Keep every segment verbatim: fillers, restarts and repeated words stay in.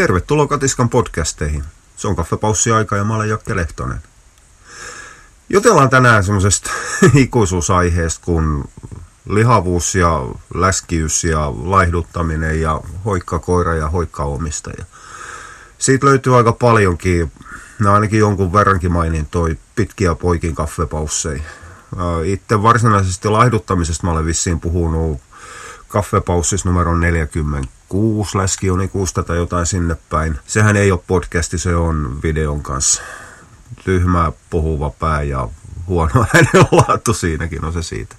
Tervetuloa Katiskan podcasteihin. Se on kaffepaussiaika ja mä olen Jakke Lehtonen. Jutellaan tänään semmoisesta ikuisuusaiheesta kuin lihavuus ja läskiys ja laihduttaminen ja hoikka koira ja hoikka omistaja. Siitä löytyy aika paljonkin, no ainakin jonkun verrankin mainin toi pitkiä poikin kaffepausseihin. Itse varsinaisesti laihduttamisesta mä olen vissiin puhunut kaffepaussissa numero neljäkymmentäkuusi, läskiunikuusta tai jotain sinne päin. Sehän ei ole podcasti, se on videon kanssa. Tyhmää puhuva pää ja huono äänenlaatu siinäkin on se siitä.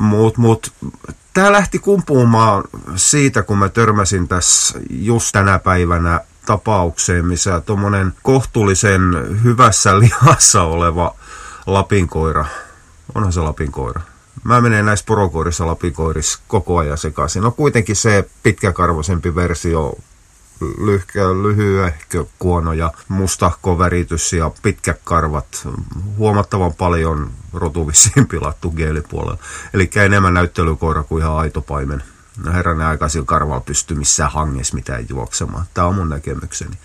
Mut, mut, tää lähti kumpuumaan siitä, kun mä törmäsin tässä just tänä päivänä tapaukseen, missä tommonen kohtuullisen hyvässä lihassa oleva lapinkoira, onhan se lapinkoira. Mä menen näissä porokoirissa lapinkoirissa koko ajan sekaisin. No kuitenkin se pitkäkarvoisempi versio, lyhyehkö kuono ja mustahko väritys ja pitkät karvat, huomattavan paljon rotuvissiin pilattu geelipuolella. Eli enemmän näyttelykoira kuin ihan aito paimen. Herranen aikaisilla karvalla pysty missään hangessa mitään juoksemaan. Tää on mun näkemykseni.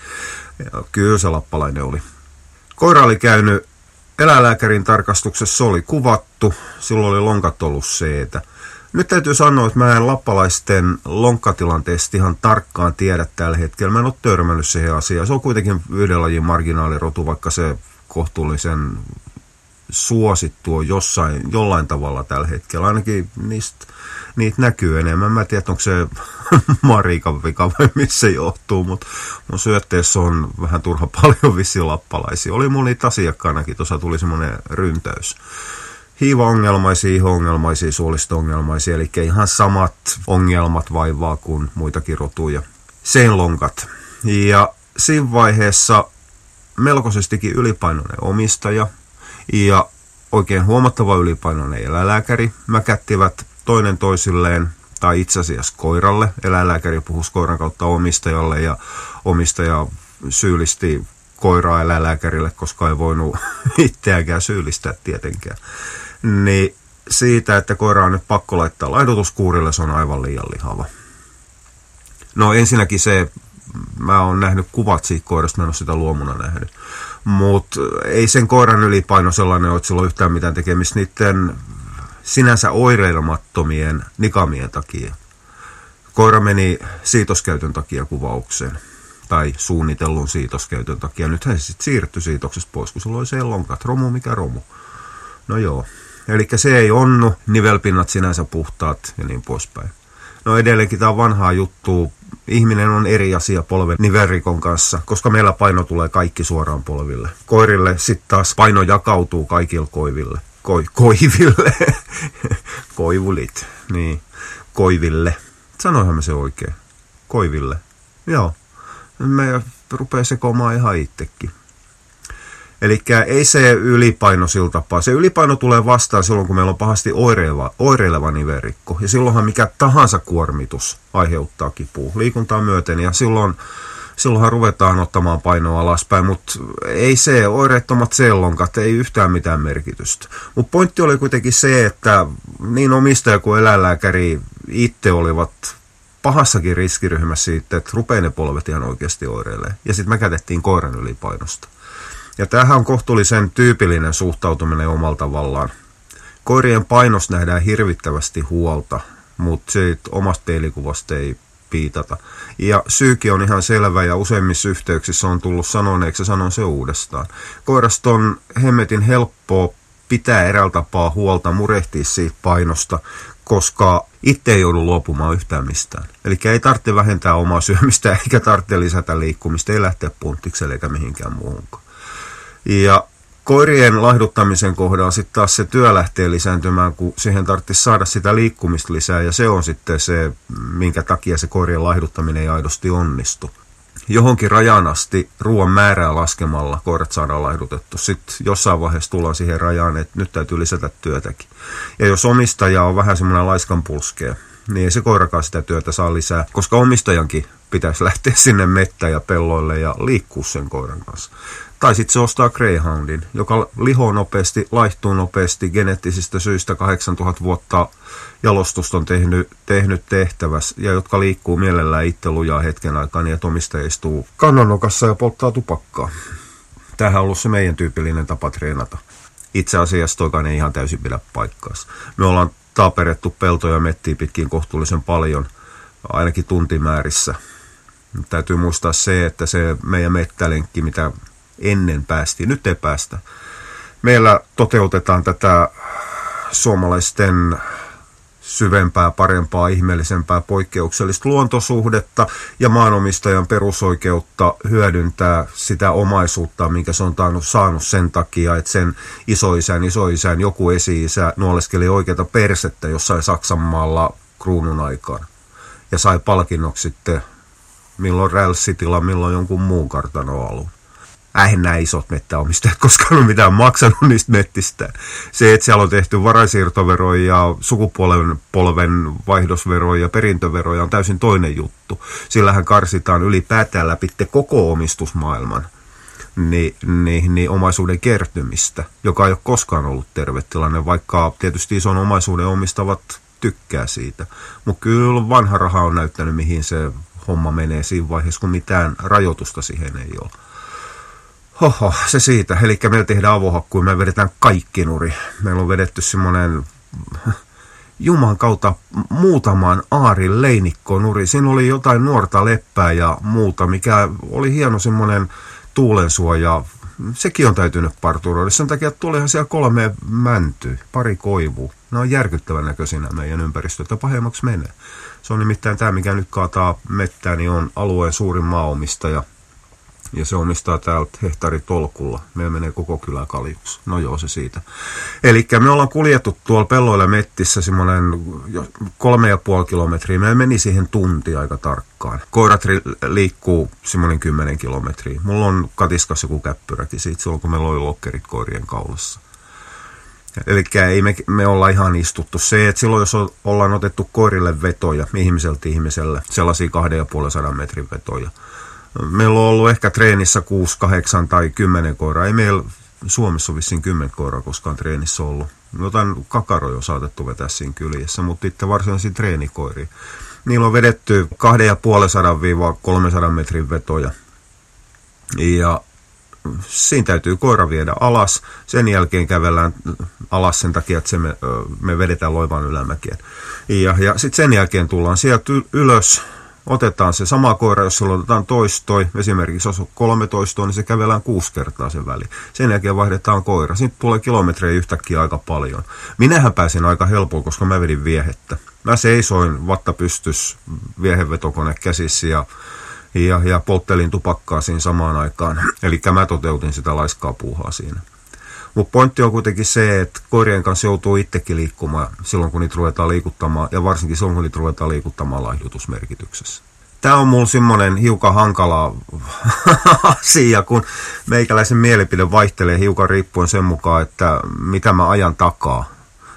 Ja kyllä se lappalainen oli. Koira oli käynyt eläinlääkärin tarkastuksessa, oli kuvattu, silloin oli lonkat ollut seetä. Nyt täytyy sanoa, että mä en lappalaisten lonkkatilanteesta ihan tarkkaan tiedä tällä hetkellä. Mä en ole törmännyt siihen asiaan. Se on kuitenkin yhden lajin marginaalirotu, vaikka se kohtuullisen suosittu on jossain, jollain tavalla tällä hetkellä. Ainakin niistä, niitä näkyy enemmän. Mä en tiedä, onko se Marikan vika vai missä johtuu, mutta mun syötteessä on vähän turha paljon vissiin lappalaisia. Oli mun niitä asiakkaanakin, tuossa tuli semmoinen ryntäys. Hiivaongelmaisia, iho-ongelmaisia, suolisto-ongelmaisia, eli ihan samat ongelmat vaivaa kuin muitakin rotuja. Sen lonkat. Ja siinä vaiheessa melkoisestikin ylipainoinen omistaja ja oikein huomattava ylipainoinen eläinlääkäri mäkättivät toinen toisilleen, tai itse asiassa koiralle. Eläinlääkäri puhuisi koiran kautta omistajalle ja omistaja syyllisti koiraa eläinlääkärille, koska ei voinut itseäänkään syyllistää tietenkään. Niin siitä, että koira on nyt pakko laittaa laihdutuskuurille, se on aivan liian lihava. No ensinnäkin se, mä oon nähnyt kuvat siitä koirasta, mä en ole sitä luomuna nähnyt. Mutta ei sen koiran ylipaino sellainen ole, että sillä on yhtään mitään tekemistä niiden sinänsä oireilemattomien nikamien takia. Koira meni siitoskäytön takia kuvaukseen. Tai suunnitellun siitoskäytön takia. Nythän se sitten siirtyi siitoksesta pois, kun sulla oli se lonkat. Romu, mikä romu? No joo. Eli se ei onnu, nivelpinnat sinänsä puhtaat ja niin poispäin. No edelleenkin tämä on vanhaa juttua. Ihminen on eri asia polven nivelrikon kanssa, koska meillä paino tulee kaikki suoraan polville. Koirille sitten taas paino jakautuu kaikille koiville. Ko- koiville. Koivulit. Niin. Koiville. Sanoinhan mä se oikein. Koiville. Joo. Me rupeaa sekoamaan ihan itsekin. Eli ei se ylipaino sillä tapaa. Se ylipaino tulee vastaan silloin, kun meillä on pahasti oireileva, oireileva nivelrikko. Ja silloinhan mikä tahansa kuormitus aiheuttaa kipua liikuntaa myöten. Ja silloin, silloinhan ruvetaan ottamaan painoa alaspäin. Mutta ei se oireettomat sellonkat, ei yhtään mitään merkitystä. Mutta pointti oli kuitenkin se, että niin omistaja kuin eläinlääkäri itse olivat pahassakin riskiryhmässä siitä, että rupeaa ne polvet ihan oikeasti oireilemaan. Ja sitten me kätettiin koiran ylipainosta. Ja tämähän on kohtuullisen tyypillinen suhtautuminen omalla tavallaan. Koirien painosta nähdään hirvittävästi huolta, mutta siitä omasta peilikuvasta ei piitata. Ja syykin on ihan selvä ja useimmissa yhteyksissä on tullut sanoneeksi ja sanon se uudestaan. Koirasta on hemmetin helppoa pitää eräällä tapaa huolta, murehtia siitä painosta, koska itse ei joudu luopumaan yhtään mistään. Eli ei tarvitse vähentää omaa syömistä, eikä tarvitse lisätä liikkumista, ei lähteä punttikselle eikä mihinkään muuhunkaan. Ja koirien laihduttamisen kohdalla sitten taas se työ lähtee lisääntymään, kun siihen tarvitsisi saada sitä liikkumista lisää, ja se on sitten se, minkä takia se koirien laihduttaminen ei aidosti onnistu. Johonkin rajan asti ruoan määrää laskemalla koirat saadaan laihdutettu. Sitten jossain vaiheessa tullaan siihen rajaan, että nyt täytyy lisätä työtäkin. Ja jos omistaja on vähän semmoinen laiskan pulskea, niin ei se koirakaan sitä työtä saa lisää, koska omistajankin pitäisi lähteä sinne mettä ja pelloille ja liikkua sen koiran kanssa. Tai sitten se ostaa greyhoundin, joka lihoo nopeasti, laihtuu nopeasti, geneettisistä syistä kahdeksantuhatta vuotta jalostusta on tehnyt, tehnyt tehtävässä, ja jotka liikkuu mielellään itse lujaa hetken aikaa, niin että omistaja istuu kannanokassa ja polttaa tupakkaa. Tämähän on ollut se meidän tyypillinen tapa treenata. Itse asiassa toikaan ei ihan täysin pidä paikkaansa. Me ollaan taaperettu peltoja mettiä pitkin kohtuullisen paljon, ainakin tuntimäärissä. Täytyy muistaa se, että se meidän mettälenkki, mitä ennen päästiin, nyt ei päästä. Meillä toteutetaan tätä suomalaisten syvempää, parempaa, ihmeellisempää, poikkeuksellista luontosuhdetta ja maanomistajan perusoikeutta hyödyntää sitä omaisuutta, minkä se on taannut, saanut sen takia, että sen isoisän, isoisän, joku esi-isä nuoleskeli oikeata persettä jossain Saksanmaalla kruunun aikana ja sai palkinnoksi sitten milloin rälssitila, milloin jonkun muun kartanoalun. Eihän nämä isot mettäomistajat koskaan ole mitään maksanut niistä mettistä. Se, että siellä on tehty varainsiirtoveroja ja sukupuolen polven vaihdosveroja ja perintöveroja on täysin toinen juttu. Sillähän karsitaan ylipäätään läpi koko omistusmaailman niin, niin, niin omaisuuden kertymistä, joka ei ole koskaan ollut terve tilanne, vaikka tietysti ison omaisuuden omistavat tykkää siitä. Mutta kyllä vanha raha on näyttänyt, mihin se homma menee siinä vaiheessa, kun mitään rajoitusta siihen ei ole. Hoho, se siitä. Eli meillä tehdään avohakkuja, me vedetään kaikki nuri. Meillä on vedetty semmoinen juman kautta muutaman aarin leinikko nuri. Siinä oli jotain nuorta leppää ja muuta, mikä oli hieno semmoinen tuulensuoja. Sekin on täytynyt parturoida. Sen takia tulihan siellä kolme mäntyä, pari koivua. Ne on järkyttävän näköisinä meidän ympäristöltä, pahemmaksi menee. Se on nimittäin tämä, mikä nyt kaataa mettää, niin on alueen suurin maanomistaja. Ja se omistaa täältä hehtaritolkulla. Meillä menee koko kylä kaljuksi. No joo, se siitä. Eli me ollaan kuljettu tuolla pelloilla mettissä semmoinen kolme ja puoli kilometriä. Me meni siihen tunti aika tarkkaan. Koirat liikkuu semmoinen kymmenen kilometriä. Mulla on katiskas joku käppyräkin siitä, silloin kun meillä oli lokkerit koirien kaulassa. Eli ei me, me olla ihan istuttu. Se, että silloin jos ollaan otettu koirille vetoja, ihmiseltä ihmiselle, sellaisia kahden ja puolen sadan metrin vetoja, meillä on ollut ehkä treenissä kuusi, kahdeksan tai kymmenen koiraa. Ei meillä Suomessa ole vissiin kymmenen koiraa koskaan treenissä ollut. Jotain kakaroja on saatettu vetää siinä kyljessä, mutta itse varsinaisia treenikoiria. Niillä on vedetty kahden ja puolen sadan viivaa kolmensadan metrin vetoja. Ja siinä täytyy koira viedä alas. Sen jälkeen kävellään alas sen takia, että se me, me vedetään loivan ylämäkeen. Ja, ja sitten sen jälkeen tullaan sieltä ylös. Otetaan se sama koira, jos sillä otetaan toistoi, esimerkiksi jos on kolme toistoa, niin se kävelään kuusi kertaa sen väliin. Sen jälkeen vaihdetaan koira. Sitten tulee kilometrejä yhtäkkiä aika paljon. Minähän pääsin aika helpolla, koska mä vedin viehettä. Mä seisoin vattapystys viehevetokone käsissä ja, ja, ja polttelin tupakkaa siinä samaan aikaan. Eli mä toteutin sitä laiskaa puuhaa siinä. Mutta pointti on kuitenkin se, että koirien kanssa joutuu itsekin liikkumaan silloin, kun niitä ruvetaan liikuttamaan, ja varsinkin silloin, kun niitä ruvetaan liikuttamaan laihdutusmerkityksessä. Tämä on mulla semmoinen hiukan hankala asia, kun meikäläisen mielipide vaihtelee hiukan riippuen sen mukaan, että mitä mä ajan takaa,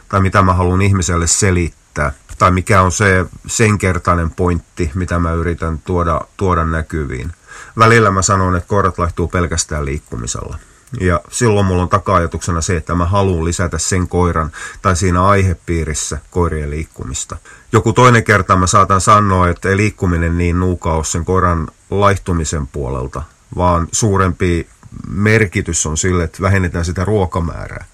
tai mitä mä haluan ihmiselle selittää, tai mikä on se senkertainen pointti, mitä mä yritän tuoda, tuoda näkyviin. Välillä mä sanon, että koirat laihtuu pelkästään liikkumisella. Ja silloin mulla on taka-ajatuksena se, että mä haluan lisätä sen koiran tai siinä aihepiirissä koirien liikkumista. Joku toinen kerta mä saatan sanoa, että ei liikkuminen niin nuuka ole sen koiran laihtumisen puolelta, vaan suurempi merkitys on sille, että vähennetään sitä ruokamäärää.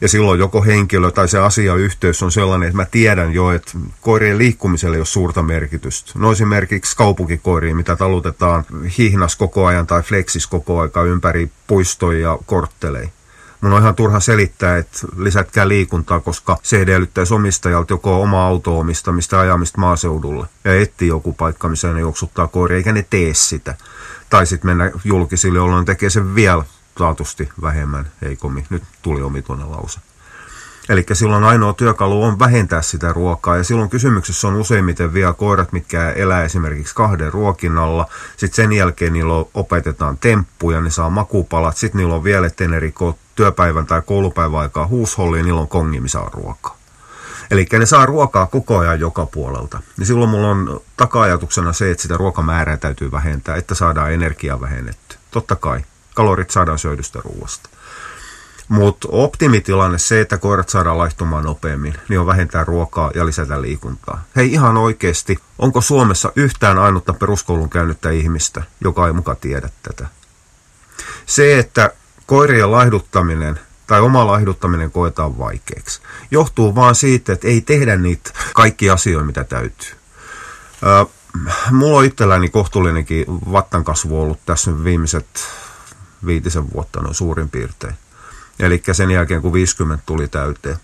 Ja silloin joko henkilö tai se asiayhteys on sellainen, että mä tiedän jo, että koirien liikkumiselle ei ole suurta merkitystä. No esimerkiksi kaupunkikoiriin, mitä talutetaan hihnas koko ajan tai fleksis koko ajan ympäri puistoja ja korttelei. Mun on ihan turha selittää, että lisätkää liikuntaa, koska se edellyttäisi omistajalta joko omaa auto-omistamista ajamista maaseudulle ja etsiä joku paikka, missä ne juoksuttaa koiria, eikä ne tee sitä. Tai sitten mennä julkisille, jolloin tekee sen vielä taatusti vähemmän heikommin. Nyt tuli omituinen lause. Eli silloin ainoa työkalu on vähentää sitä ruokaa. Ja silloin kysymyksessä on useimmiten vielä koirat, mitkä elää esimerkiksi kahden ruokinnalla. Sitten sen jälkeen niillä opetetaan temppuja, ne saa makupalat. Sitten niillä on vielä, ettei ne rikoo työpäivän tai koulupäivän aikaa huusholliin, niillä on kongimisaan ruokaa. Eli ne saa ruokaa koko ajan joka puolelta. Ja silloin mulla on taka-ajatuksena se, että sitä ruokamäärää täytyy vähentää, että saadaan energiaa vähennetty. Totta kai, kalorit saadaan syödystä ruoasta. Mutta optimitilanne se, että koirat saadaan laihtumaan nopeammin, niin on vähentää ruokaa ja lisätä liikuntaa. Hei ihan oikeasti, onko Suomessa yhtään ainutta peruskoulun käynyttä ihmistä, joka ei muka tiedä tätä? Se, että koirien laihduttaminen tai oma laihduttaminen koetaan vaikeaksi, johtuu vaan siitä, että ei tehdä niitä kaikki asioita, mitä täytyy. Ö, mulla on itselläni kohtuullinenkin vattan kasvu ollut tässä viimeiset viitisen vuotta noin suurin piirtein. Eli sen jälkeen, kun viisikymmentä tuli täyteen.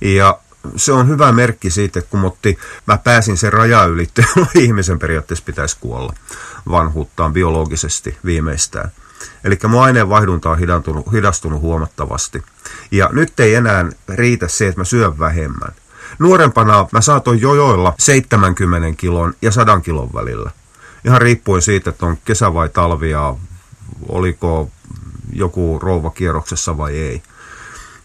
Ja se on hyvä merkki siitä, että kun otti, mä pääsin sen rajan ylitteen, ihmisen periaatteessa pitäisi kuolla vanhuuttaan biologisesti viimeistään. Eli mun aineenvaihdunta on hidastunut, hidastunut huomattavasti. Ja nyt ei enää riitä se, että mä syön vähemmän. Nuorempana mä saatoin jojoilla seitsemänkymmenen kilon ja sata kilon välillä. Ihan riippuen siitä, että on kesä vai talvi ja oliko joku rouva kierroksessa vai ei.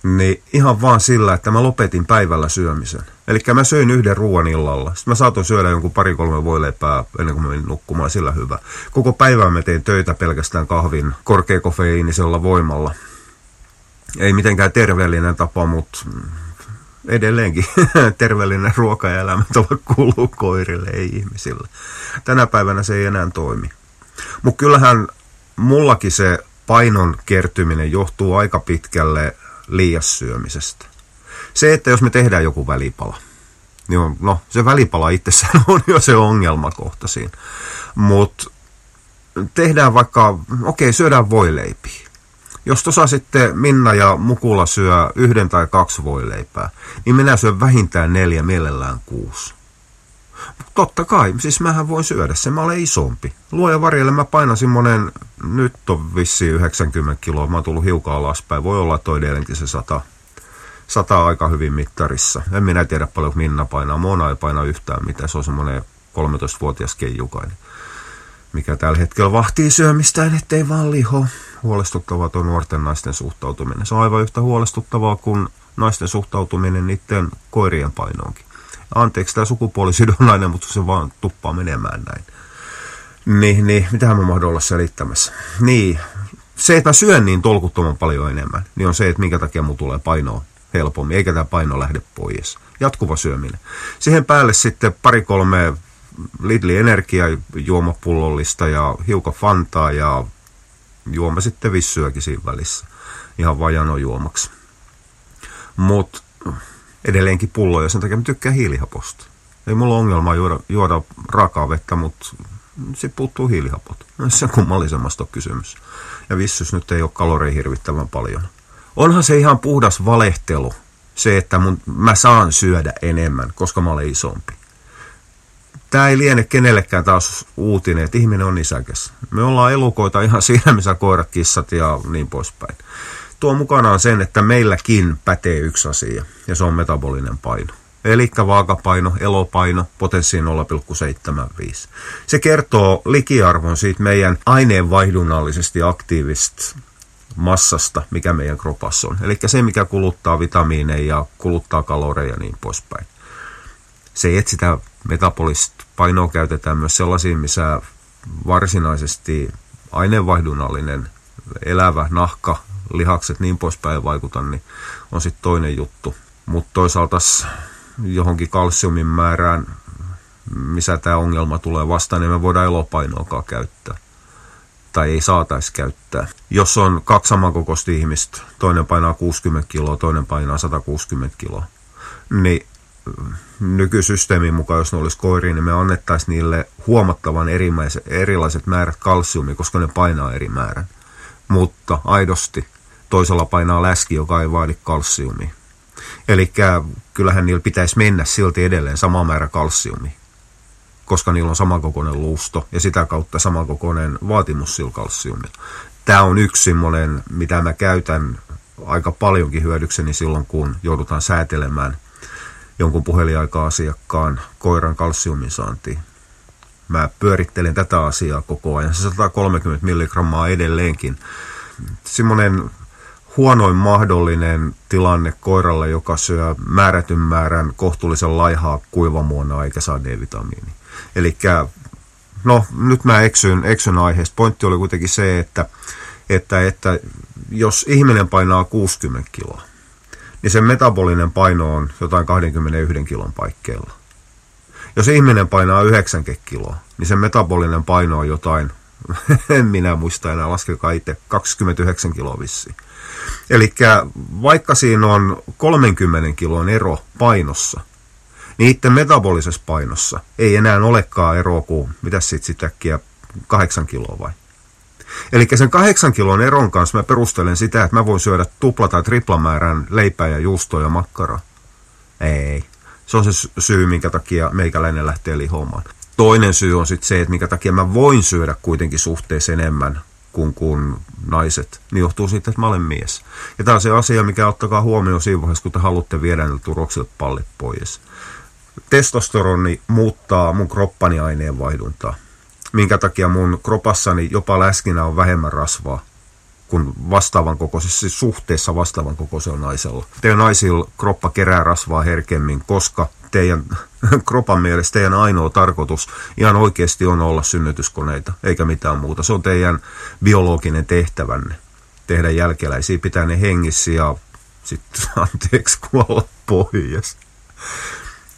Niin ihan vaan sillä, että mä lopetin päivällä syömisen. Eli mä söin yhden ruoan illalla. Sitten mä saatoin syödä jonkun pari-kolme voileipää ennen kuin mä menin nukkumaan, sillä hyvä. Koko päivän mä tein töitä pelkästään kahvin korkeakofeiinisella voimalla. Ei mitenkään terveellinen tapa, mutta edelleenkin terveellinen ruoka ja elämäntapa kuuluu koirille, ei ihmisille. Tänä päivänä se ei enää toimi. Mutta kyllähän mullakin se painon kertyminen johtuu aika pitkälle liiassyömisestä. Se, että jos me tehdään joku välipala, niin on, no se välipala itsessään on jo se ongelmakohta siinä. Mutta tehdään vaikka, okei okay, syödään voileipiä. Jos tuossa sitten Minna ja Mukula syö yhden tai kaksi voileipää, niin minä syön vähintään neljä, mielellään kuusi. Totta kai, siis mähän voin syödä sen, mä olen isompi. Luoja varjelle mä painan semmonen, nyt on vissiin yhdeksänkymmentä kiloa, mä oon tullut hiukan alaspäin. Voi olla toi D-Lentti se sata, sata aika hyvin mittarissa. En minä tiedä paljon, kun Minna painaa. Mona ei paina yhtään mitään, se on semmonen kolmetoistavuotias keijukainen, mikä tällä hetkellä vahtii syömistään, ettei vaan liho. Huolestuttavaa tuo nuorten naisten suhtautuminen. Se on aivan yhtä huolestuttavaa kuin naisten suhtautuminen niiden koirien painoonkin. Anteeksi, tämä sukupuolisidonnainen, mutta se vaan tuppaa menemään näin. Niin, niin mitähän mä mahdoin olla selittämässä? Niin, se, että mä syön niin tolkuttoman paljon enemmän, niin on se, että minkä takia mun tulee painoa helpommin, eikä tämä paino lähde pois. Jatkuva syöminen. Siihen päälle sitten pari-kolme Lidlin energiajuomapullollista ja hiukan Fantaa ja juoma sitten vissyäkin siinä välissä. Ihan vajano juomaksi. Mutta edelleenkin pulloja, sen takia mä tykkään hiilihaposta. Ei mulla ole ongelmaa juoda, juoda raakaa vettä, mutta siitä puuttuu hiilihapot. Se on kummallisemmasta on kysymys. Ja vissys nyt ei ole kaloreja hirvittävän paljon. Onhan se ihan puhdas valehtelu, se, että mun, mä saan syödä enemmän, koska mä olen isompi. Tämä ei liene kenellekään taas uutinen, että ihminen on isäkäs. Me ollaan elukoita ihan siinä, missä koirat, kissat ja niin poispäin. Tuo mukanaan sen, että meilläkin pätee yksi asia, ja se on metabolinen paino. Eli vaakapaino, elopaino, potenssi nolla pilkku seitsemänkymmentäviisi. Se kertoo likiarvon siitä meidän aineenvaihdunnallisesti aktiivista massasta, mikä meidän kropassa on. Eli se, mikä kuluttaa vitamiineja, kuluttaa kaloreja ja niin poispäin. Se, että sitä metabolista painoa käytetään myös sellaisiin, missä varsinaisesti aineenvaihdunnallinen elävä nahka, lihakset niin poispäin vaikuta, niin on sitten toinen juttu. Mutta toisaalta johonkin kalsiumin määrään, missä tämä ongelma tulee vastaan, niin me voidaan elopainoakaan käyttää. Tai ei saataisi käyttää. Jos on kaksi samankokoista ihmistä, toinen painaa kuusikymmentä kiloa, toinen painaa sata kuusikymmentä kiloa, niin nykysysteemin mukaan, jos ne olisi koiria, niin me annettaisiin niille huomattavan erilaiset määrät kalsiumia, koska ne painaa eri määrän. Mutta aidosti toisella painaa läski, joka ei vaadi kalsiumia. Eli kyllähän niillä pitäisi mennä silti edelleen sama määrä kalsiumia, koska niillä on samankokoinen luusto ja sitä kautta samankokoinen vaatimus sillä kalsiumilla. Tämä on yksi semmoinen, mitä mä käytän aika paljonkin hyödykseni silloin, kun joudutaan säätelemään jonkun puhelinaika-asiakkaan koiran kalsiumin saantiin. Mä pyörittelen tätä asiaa koko ajan. Se sata kolmekymmentä milligrammaa edelleenkin. Semmoinen huonoin mahdollinen tilanne koiralle, joka syö määrätyn määrän kohtuullisen laihaa kuivamuonaa eikä saa D-vitamiini. Eli no, nyt mä eksyn, eksyn aiheesta. Pointti oli kuitenkin se, että, että, että jos ihminen painaa kuusikymmentä kiloa, niin sen metabolinen paino on jotain kaksikymmentäyksi kilon paikkeilla. Jos ihminen painaa yhdeksänkymmentä kiloa, niin sen metabolinen paino on jotain, en minä muista enää, laskekaa itse, kaksikymmentäyhdeksän kiloa vissiin. Eli vaikka siinä on kolmenkymmenen kilon ero painossa, niin itse metabolisessa painossa ei enää olekaan eroa kuin, mitä sitten sitäkin, kahdeksan kiloa vai? Eli sen kahdeksan kilon eron kanssa mä perustelen sitä, että mä voin syödä tupla- tai triplamäärän leipää ja juustoa ja makkaraa. Ei. Se on se syy, minkä takia meikäläinen lähtee lihomaan. Toinen syy on sitten se, että minkä takia mä voin syödä kuitenkin suhteessa enemmän kuin, kuin naiset. Niin johtuu siitä, että mä olen mies. Ja tämä on se asia, mikä ottakaa huomioon siinä vaiheessa, kun te haluatte viedä ne turokset pallit pois. Testosteroni muuttaa mun kroppani aineenvaihduntaa, minkä takia mun kropassani jopa läskinä on vähemmän rasvaa kuin vastaavan kokoisessa, siis suhteessa vastaavan kokoisella naisella. Teidän naisilla kroppa kerää rasvaa herkemmin, koska teidän kropan mielestä teidän ainoa tarkoitus ihan oikeasti on olla synnytyskoneita, eikä mitään muuta. Se on teidän biologinen tehtävänne, tehdä jälkeläisiä, pitää ne hengissä ja sitten anteeksi kuolla pohjassa.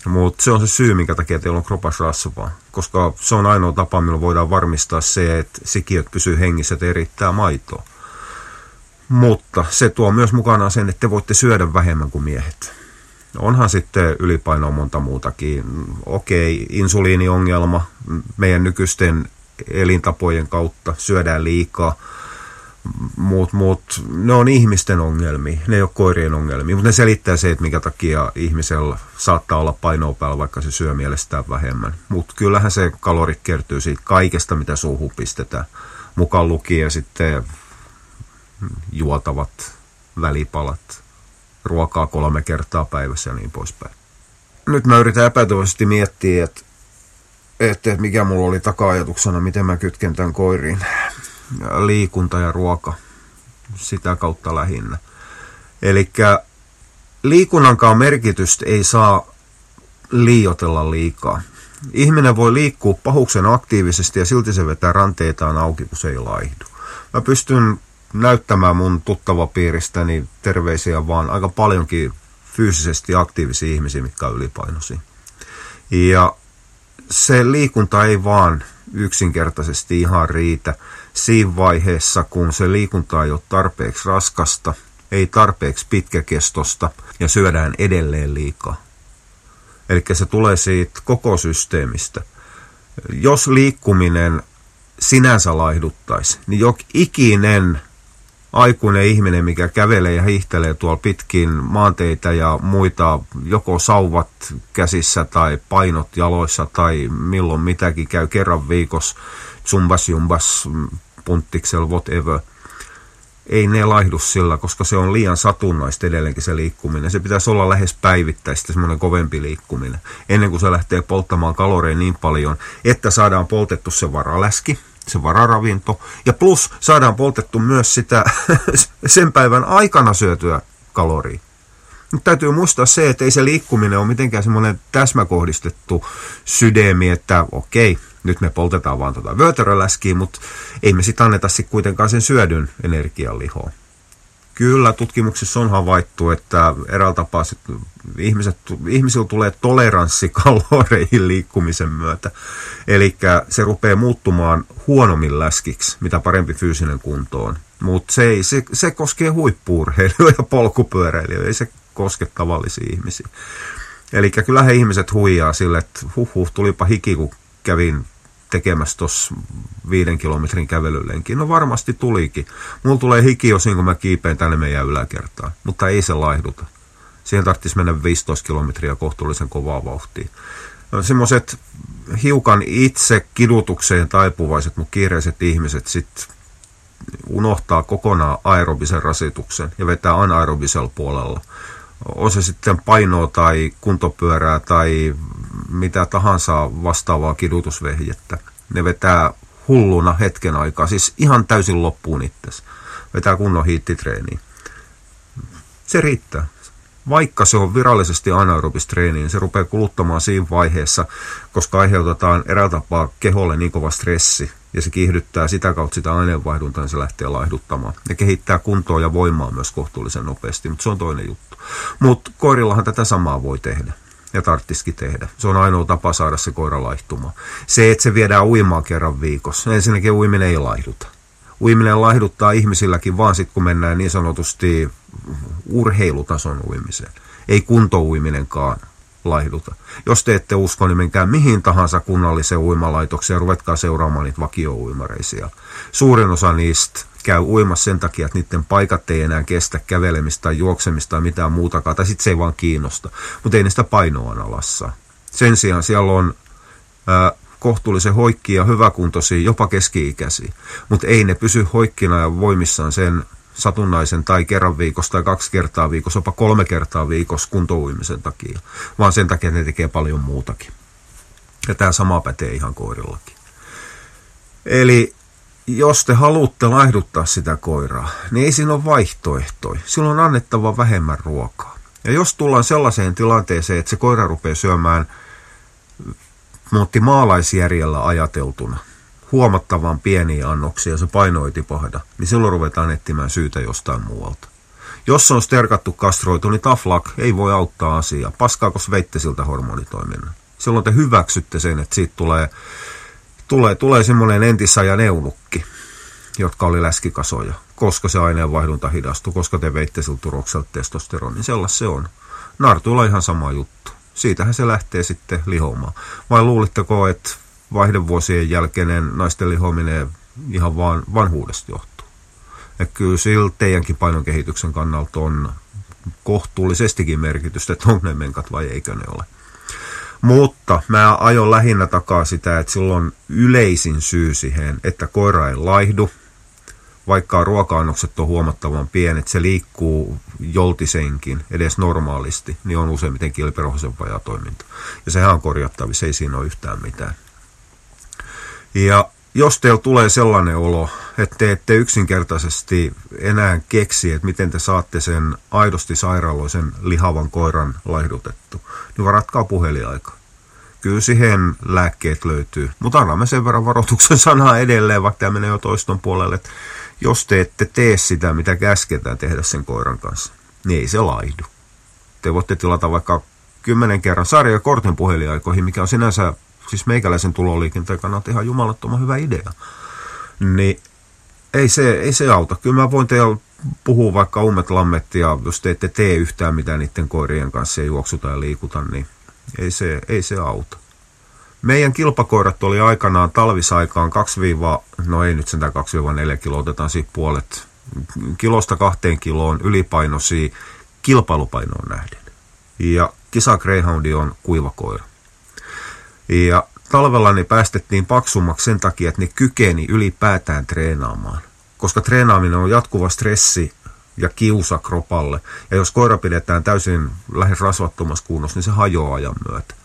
Mutta se on se syy, minkä takia teillä on kropas rasvaa, koska se on ainoa tapa, millä voidaan varmistaa se, että sikiöt pysyy hengissä, että erittää maitoa. Mutta se tuo myös mukanaan sen, että te voitte syödä vähemmän kuin miehet. Onhan sitten ylipainoa monta muutakin. Okei, insuliiniongelma meidän nykyisten elintapojen kautta, syödään liikaa. Mut, mut, ne on ihmisten ongelmia, ne ei ole koirien ongelmia, mutta ne selittää se, että minkä takia ihmisellä saattaa olla painoa päällä, vaikka se syö mielestään vähemmän. Mutta kyllähän se kalorit kertyy siitä kaikesta, mitä suuhun pistetään, mukaan lukien sitten juotavat välipalat, ruokaa kolme kertaa päivässä ja niin poispäin. Nyt mä yritän epätoivoisesti miettiä, että et, et mikä mulla oli taka-ajatuksena, miten mä kytken tämän koiriin. Liikunta ja ruoka, sitä kautta lähinnä. Eli liikunnankaan merkitystä ei saa liioitella liikaa. Ihminen voi liikkua pahuksen aktiivisesti ja silti se vetää ranteitaan auki, kun se ei laihdu. Mä pystyn näyttämään mun tuttavapiiristäni terveisiä vaan aika paljonkin fyysisesti aktiivisia ihmisiä, mitkä on ylipainoisia. Ja se liikunta ei vaan yksinkertaisesti ihan riitä. Siinä vaiheessa, kun se liikunta ei ole tarpeeksi raskasta, ei tarpeeksi pitkäkestosta ja syödään edelleen liikaa. Eli se tulee siitä koko systeemistä. Jos liikkuminen sinänsä laihduttaisi, niin jok ikinen aikuinen ihminen, mikä kävelee ja hiihtelee tuolla pitkin maanteitä ja muita, joko sauvat käsissä tai painot jaloissa tai milloin mitäkin, käy kerran viikossa zumbas, jumbas, punttiksel, whatever. Ei ne laihdu sillä, koska se on liian satunnaista edelleenkin se liikkuminen. Se pitäisi olla lähes päivittäistä, semmoinen kovempi liikkuminen, ennen kuin se lähtee polttamaan kaloreja niin paljon, että saadaan poltettu se varaläski, se vararavinto, ja plus saadaan poltettu myös sitä sen päivän aikana syötyä kaloria. Nyt täytyy muistaa se, että ei se liikkuminen ole mitenkään semmoinen täsmäkohdistettu sydemi, että okei, nyt me poltetaan vaan tuota vyötäröläskiä, mutta ei me sitä anneta sit kuitenkaan sen syödyn energian lihoon. Kyllä, tutkimuksissa on havaittu, että eräällä tapaa ihmiset, ihmisillä tulee toleranssi kaloreihin liikkumisen myötä. Eli se rupeaa muuttumaan huonommin läskiksi, mitä parempi fyysinen kunto on. Mutta se, se, se koskee huippu-urheilijoita ja polkupyöräilijöitä, ei se koske tavallisia ihmisiä. Eli kyllähän ihmiset huijaa sille, että huhhuh, tulipa hiki, kun kävin tekemässä tuossa viiden kilometrin kävelylenkin. No varmasti tulikin. Mulla tulee hiki osin, kun mä kiipeen tänne meidän yläkertaan. Mutta ei se laihduta. Siihen tarvitsisi mennä viisitoista kilometriä kohtuullisen kovaa vauhtia. No, semmoiset hiukan itse kidutukseen taipuvaiset, mutta kiireiset ihmiset sit unohtaa kokonaan aerobisen rasituksen ja vetää anaerobisella puolella. On se sitten painoa tai kuntopyörää tai mitä tahansa vastaavaa kidutusvehjettä. Ne vetää hulluna hetken aikaa, siis ihan täysin loppuun itsensä. Vetää kunnon hiittitreeniä. Se riittää. Vaikka se on virallisesti anaerobista treeniä, niin se rupeaa kuluttamaan siinä vaiheessa, koska aiheutetaan erää tapaa keholle niin kova stressi, ja se kiihdyttää sitä kautta sitä aineenvaihduntaa, niin se lähtee laihduttamaan. Ja kehittää kuntoa ja voimaa myös kohtuullisen nopeasti, mutta se on toinen juttu. Mutta koirillahan tätä samaa voi tehdä, ja tarvitsisikin tehdä. Se on ainoa tapa saada se koira laihtumaan. Se, että se viedään uimaan kerran viikossa, ensinnäkin uiminen ei laihduta. Uiminen laihduttaa ihmisilläkin vaan sitten, kun mennään niin sanotusti urheilutason uimiseen. Ei kuntouiminenkaan laihduta. Jos te ette usko, niin menkää mihin tahansa kunnalliseen uimalaitokseen ja ruvetkaa seuraamaan niitä vakio-uimareisia. Suurin osa niistä käy uimassa sen takia, että niiden paikat ei enää kestä kävelemistä tai juoksemista tai mitään muutakaan, tai sitten se ei vaan kiinnosta. Mutta ei ne sitä painoa alassa. Sen sijaan siellä on Ää, kohtuullisen hoikkia ja hyväkuntoisia, jopa keski-ikäisiä, mutta ei ne pysy hoikkina ja voimissaan sen satunnaisen tai kerran viikossa tai kaksi kertaa viikossa, jopa kolme kertaa viikossa kuntouimisen takia, vaan sen takia ne tekee paljon muutakin. Ja tämä sama pätee ihan koirillakin. Eli jos te haluatte laihduttaa sitä koiraa, niin ei siinä ole vaihtoehtoja. Silloin on annettava vähemmän ruokaa. Ja jos tullaan sellaiseen tilanteeseen, että se koira rupeaa syömään muutti maalaisjärjellä ajateltuna huomattavan pieniä annoksia ja se paino ei tipahda, niin silloin ruvetaan etsimään syytä jostain muualta. Jos on sterkattu kastroitu, niin taflak ei voi auttaa asiaa. Paskaakos veitte siltä hormonitoiminnan? Silloin te hyväksytte sen, että siitä tulee, tulee, tulee semmoinen entisajan eunukki, jotka oli läskikasoja, koska se aineenvaihdunta hidastui, koska te veitte siltä turokselta testosteronin. Sellas se on. Nartuilla ihan sama juttu. Siitähän se lähtee sitten lihomaan. Vai luulitteko, että vaihdevuosien jälkeinen naisten lihominen ihan vaan vanhuudesta johtuu? Ja kyllä sillä teidänkin painonkehityksen kannalta on kohtuullisestikin merkitystä, että onko ne menkat vai eikö ne ole. Mutta mä aion lähinnä takaa sitä, että silloin yleisin syy siihen, että koira ei laihdu, vaikka ruoka-annokset on huomattavan pienet, se liikkuu joltisenkin, edes normaalisti, niin on useimmiten kilperohisen vajaa toiminta. Ja sehän on korjattavissa, ei siinä ole yhtään mitään. Ja jos teillä tulee sellainen olo, että te ette yksinkertaisesti enää keksi, että miten te saatte sen aidosti sairaaloisen lihavan koiran laihdutettu, niin varatkaa puhelinaika. Kyllä siihen lääkkeet löytyy, mutta annamme sen verran varoituksen sanaa edelleen, vaikka tämä menee jo toiston puolelle, että jos te ette tee sitä, mitä käsketään tehdä sen koiran kanssa, niin ei se laihdu. Te voitte tilata vaikka kymmenen kerran sarja kortin puhelinaikoihin, mikä on sinänsä siis meikäläisen tuloliikenteen kannalta ihan jumalattoman hyvä idea. Niin ei se, ei se auta. Kyllä mä voin teillä puhua vaikka ummet lammet, ja jos te ette tee yhtään mitään niiden koirien kanssa ja juoksuta ja liikuta, niin ei se, ei se auta. Meidän kilpakoirat oli aikanaan talvisaikaan kaksi, no ei nyt sentään kaksi neljä kiloa, otetaan siitä puolet, kilosta kahteen kiloon ylipainoisia kilpailupainoon nähden. Ja kisa greyhoundi on kuivakoira. Ja talvella ne päästettiin paksummaksi sen takia, että ne kykeni ylipäätään treenaamaan, koska treenaaminen on jatkuva stressi ja kiusa kropalle. Ja jos koira pidetään täysin lähes rasvattomassa kunnossa, niin se hajoaa ajan myötä.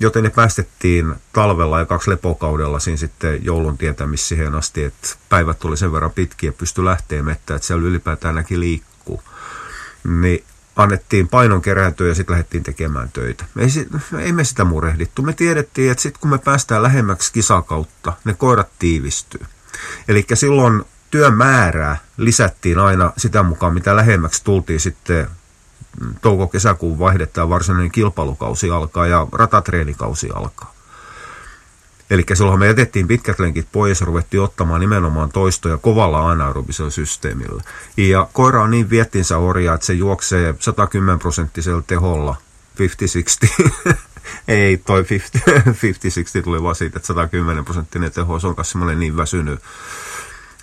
Joten ne päästettiin talvella ja kaksi lepokaudella siinä sitten joulun tietämissä siihen asti, että päivät oli sen verran pitkiä ja pystyi lähteä mettään, että siellä ylipäätään näki liikkuu. Niin annettiin painon kerääntöä ja sitten lähdettiin tekemään töitä. Ei, ei me sitä murehdittu. Me tiedettiin, että sitten kun me päästään lähemmäksi kisakautta, ne koirat tiivistyy. Eli silloin työmäärää lisättiin aina sitä mukaan, mitä lähemmäksi tultiin sitten touko-kesäkuun vaihdetta ja varsinainen kilpailukausi alkaa ja ratatreenikausi alkaa. Eli silloin me jätettiin pitkät lenkit pois ja ruvettiin ottamaan nimenomaan toistoja kovalla anaerobisella systeemillä. Ja koira on niin viettinsä orjaa, että se juoksee sata kymmenen prosenttisella teholla viisikymmentä kuusikymmentä. Ei toi viisikymmentä kuusikymmentä tuli vaan siitä, että sata kymmenen prosenttinen teho, se on myös semmoinen niin väsynyt.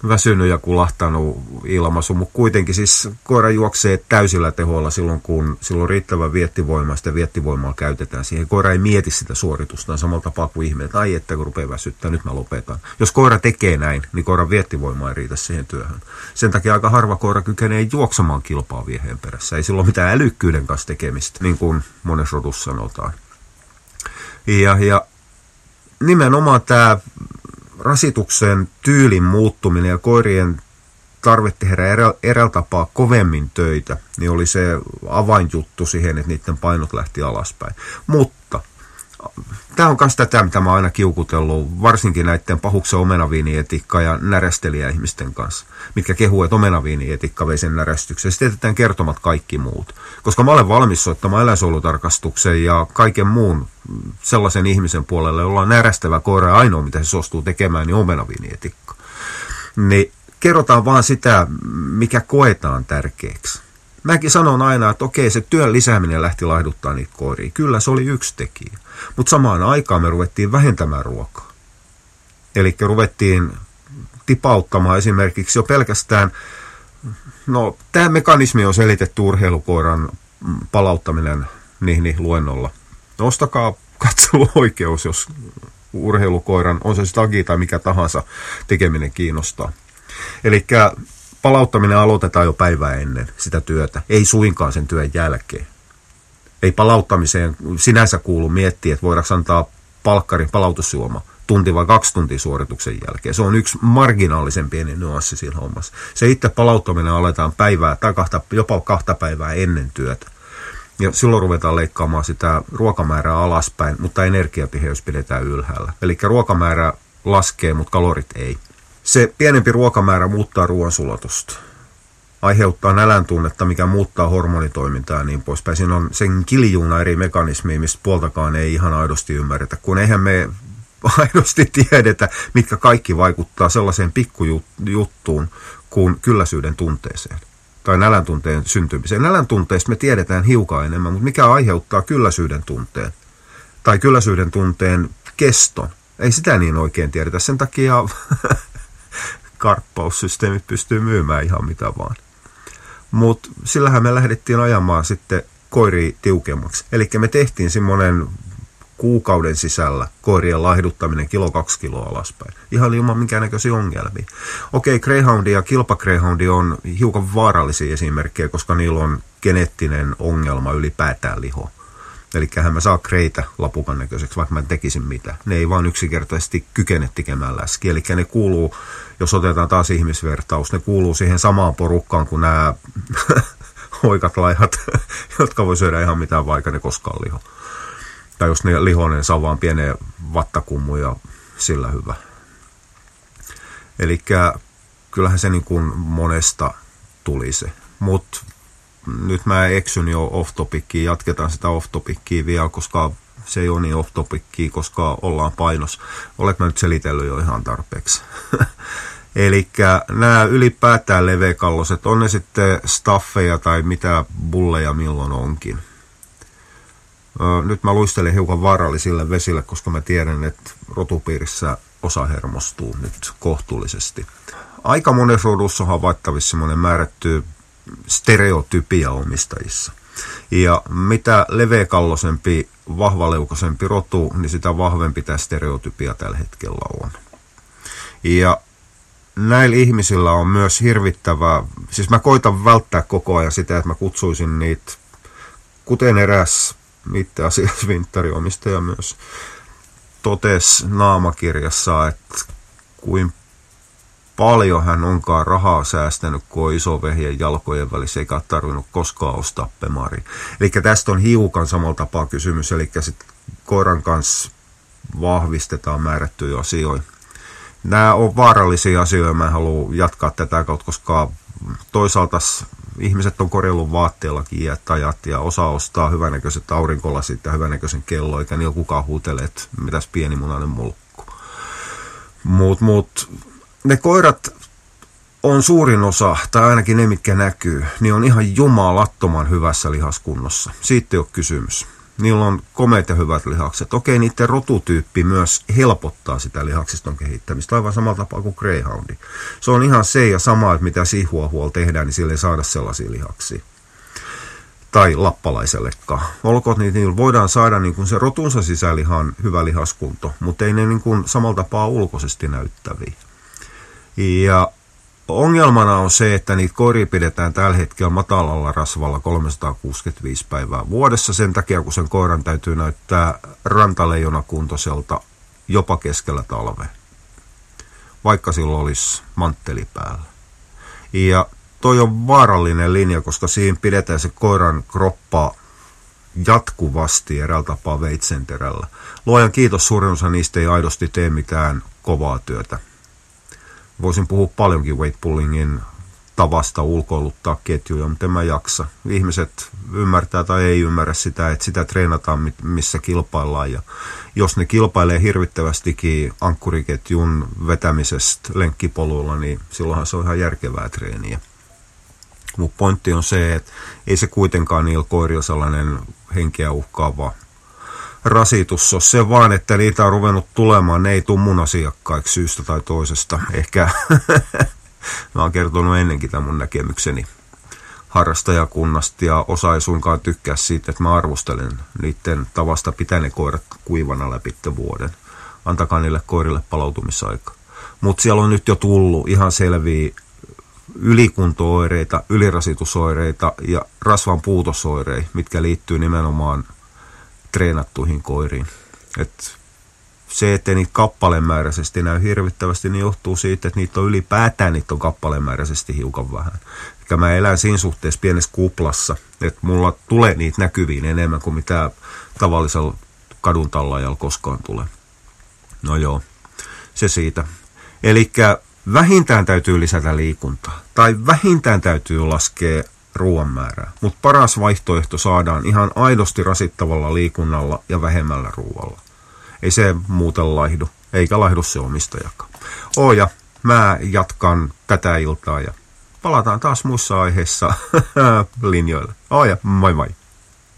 väsynyt ja kulahtanut ilmaisu, mutta kuitenkin siis koira juoksee täysillä tehoilla silloin, kun silloin riittävän viettivoimaa, sitä viettivoimaa käytetään siihen. Koira ei mieti sitä suoritustaan samalla tapaa kuin ihminen, että ai että kun rupeaa väsyttää, nyt mä lopetan. Jos koira tekee näin, niin koiran viettivoima ei riitä siihen työhön. Sen takia aika harva koira kykenee juoksemaan kilpaa vieheen perässä. Ei silloin mitään älykkyyden kanssa tekemistä, niin kuin monessa rodussa sanotaan. Ja, ja nimenomaan tämä rasituksen tyylin muuttuminen ja koirien tarvittiin herää eräällä tapaa kovemmin töitä, niin oli se avainjuttu siihen, että niiden painot lähti alaspäin. Mutta tämä on myös tätä, mitä mä aina kiukutellut, varsinkin näiden pahuksen omenaviinietikka ja närästelijäihmisten kanssa, mitkä kehuu, että omenaviinietikka vei sen närästyksen. Sitten jätetään kertomat kaikki muut, koska mä olen valmis soittamaan eläinsuojelutarkastuksen ja kaiken muun sellaisen ihmisen puolelle, jolla on närästävä koira ja ainoa, mitä se suostuu tekemään, niin omenaviinietikka. Niin kerrotaan vaan sitä, mikä koetaan tärkeäksi. Mäkin sanon aina, että okei, se työn lisääminen lähti laihduttaa niitä koiria. Kyllä, se oli yksi tekijä. Mutta samaan aikaan me ruvettiin vähentämään ruokaa. Eli ruvettiin tipauttamaan esimerkiksi jo pelkästään, no tämä mekanismi on selitetty urheilukoiran palauttaminen niihin niin luennolla. Ostakaa katseluoikeus, jos urheilukoiran, on se stagi tai mikä tahansa, tekeminen kiinnostaa. Eli palauttaminen aloitetaan jo päivää ennen sitä työtä, ei suinkaan sen työn jälkeen. Ei palauttamiseen sinänsä kuulu miettiä, että voidaanko antaa palkkarin palautusjuoma tunti vai kaksi tuntia suorituksen jälkeen. Se on yksi marginaalisen pieni nuanssi siinä hommassa. Se itse palauttaminen aletaan päivää tai kahta, jopa kahta päivää ennen työtä. Ja silloin ruvetaan leikkaamaan sitä ruokamäärää alaspäin, mutta energiatiheys pidetään ylhäällä. Eli ruokamäärä laskee, mutta kalorit ei. Se pienempi ruokamäärä muuttaa ruoansulatusta, aiheuttaa nälän tunnetta, mikä muuttaa hormonitoimintaa ja niin poispäin. Siinä on sen kiljuuna eri mekanismia, mistä puoltakaan ei ihan aidosti ymmärretä, kun eihän me aidosti tiedetä, mitkä kaikki vaikuttaa sellaiseen pikkujuttuun kuin kylläisyyden tunteeseen tai nälän tunteen syntymiseen. Nälän tunteesta me tiedetään hiukan enemmän, mutta mikä aiheuttaa kylläisyyden tunteen tai kylläisyyden tunteen keston? Ei sitä niin oikein tiedetä, sen takia karppaussysteemit pystyy myymään ihan mitä vaan. Mutta sillähän me lähdettiin ajamaan sitten koiria tiukemmaksi. Eli me tehtiin semmoinen kuukauden sisällä koirien laihduttaminen kilo kaksi kiloa alaspäin. Ihan ilman minkäännäköisiä ongelmia. Okei, greyhoundi ja kilpagreyhoundi on hiukan vaarallisia esimerkkejä, koska niillä on geneettinen ongelma ylipäätään liho. Eli hän mä saa kreitä lapukan näköiseksi, vaikka mä en tekisin mitä. Ne ei vaan yksinkertaisesti kykene tekemään läski. Eli ne kuuluu, jos otetaan taas ihmisvertaus, ne kuuluu siihen samaan porukkaan kuin nämä hoikat laihat, jotka voi syödä ihan mitään, vaikka ne koskaan liho. Tai jos ne lihonen niin saa vaan pienen vattakummun ja sillä hyvä. Eli kyllähän se niin kuin monesta tuli se. Mut nyt mä eksyn jo off-topickiin, jatketaan sitä off-topickiin vielä, koska se ei ole niin off-topickiin, koska ollaan painossa. Olet mä nyt selitellyt jo ihan tarpeeksi. Eli nämä ylipäätään leveäkalloset, on ne sitten staffeja tai mitä bulleja milloin onkin. Nyt mä luistelen hiukan vaarallisille vesille, koska mä tiedän, että rotupiirissä osa hermostuu nyt kohtuullisesti. Aika monessa rodussa on havaittavissa semmoinen määrätty stereotypia omistajissa. Ja mitä leveäkalloisempi, vahvaleukoisempi rotu, niin sitä vahvempi tämä stereotypia tällä hetkellä on. Ja näillä ihmisillä on myös hirvittävää, siis mä koitan välttää koko ajan sitä, että mä kutsuisin niitä, kuten eräs itse asiassa vinttariomistaja myös totesi naamakirjassa, että kuin paljon hän onkaan rahaa säästänyt, kun on iso vehjen jalkojen välissä, eikä tarvinnut koskaan ostaa pemari. Eli tästä on hiukan samalla tapaa kysymys, eli sit koiran kanssa vahvistetaan määrättyjä asioita. Nämä on vaarallisia asioita, mä en halua jatkaa tätä kautta, koska toisaalta ihmiset on korjellut vaatteellakin iät, ajat, ja osa ostaa hyvänäköiset aurinkolasit ja hyvänäköisen kello, eikä niillä kukaan huutele, että mitäs pienimunainen mulkku. Mut, mut... Ne koirat on suurin osa, tai ainakin ne, mitkä näkyy, niin on ihan jumalattoman hyvässä lihaskunnossa. Siitä ei ole kysymys. Niillä on komeet ja hyvät lihakset. Okei, niiden rotutyyppi myös helpottaa sitä lihaksiston kehittämistä, aivan samalla tapaa kuin greyhoundi. Se on ihan se ja sama, että mitä sihuahuolla tehdään, niin sille ei saada sellaisia lihaksia. Tai lappalaisellekaan. Olkoon, niin niillä voidaan saada niin kuin se rotunsa sisälihan hyvä lihaskunto, mutta ei ne niin kuin samalla tapaa ulkoisesti näyttäviä. Ja ongelmana on se, että niitä koiria pidetään tällä hetkellä matalalla rasvalla kolmesataakuusikymmentäviisi päivää vuodessa sen takia, kun sen koiran täytyy näyttää rantaleijonakuntoiselta jopa keskellä talvea, vaikka sillä olisi mantteli päällä. Ja toi on vaarallinen linja, koska siinä pidetään se koiran kroppaa jatkuvasti eräällä tapaa veitsenterällä. Luojan kiitos, suurin osa niistä ei aidosti tee mitään kovaa työtä. Voisin puhua paljonkin weightpullingin tavasta ulkoiluttaa ketjuja, mutta en mä jaksa. Ihmiset ymmärtää tai ei ymmärrä sitä, että sitä treenataan, missä kilpaillaan. Ja jos ne kilpailee hirvittävästikin ankkuriketjun vetämisestä lenkkipoluilla, niin silloinhan se on ihan järkevää treeniä. Mutta pointti on se, että ei se kuitenkaan niillä koirilla sellainen henkeä uhkaava rasitus ole, se vaan, että niitä on ruvennut tulemaan. Ne ei tule mun asiakkaiksi syystä tai toisesta. Ehkä mä oon kertonut ennenkin tämän mun näkemykseni harrastajakunnasta, ja osa ei suinkaan tykkää siitä, että mä arvostelen niiden tavasta pitää ne koirat kuivana läpi vuoden. Antakaa niille koirille palautumisaika. Mutta siellä on nyt jo tullut ihan selviä ylikunto-oireita, ylirasitusoireita ja rasvan puutosoireita, mitkä liittyy nimenomaan treenattuihin koiriin. Et se, ettei niitä kappalemääräisesti näy hirvittävästi, niin johtuu siitä, että niitä on ylipäätään niitä on kappalemääräisesti hiukan vähän. Eli mä elän siinä suhteessa pienessä kuplassa, että mulla tulee niitä näkyviin enemmän kuin mitä tavallisella kadun tallaajalla koskaan tulee. No joo, se siitä. Elikkä vähintään täytyy lisätä liikuntaa tai vähintään täytyy laskea ruoan määrää, mutta paras vaihtoehto saadaan ihan aidosti rasittavalla liikunnalla ja vähemmällä ruoalla. Ei se muuten laihdu, eikä laihdu se omistajakaan. Oo, ja mä jatkan tätä iltaa ja palataan taas muissa aiheissa linjoilla. Oo, ja moi moi!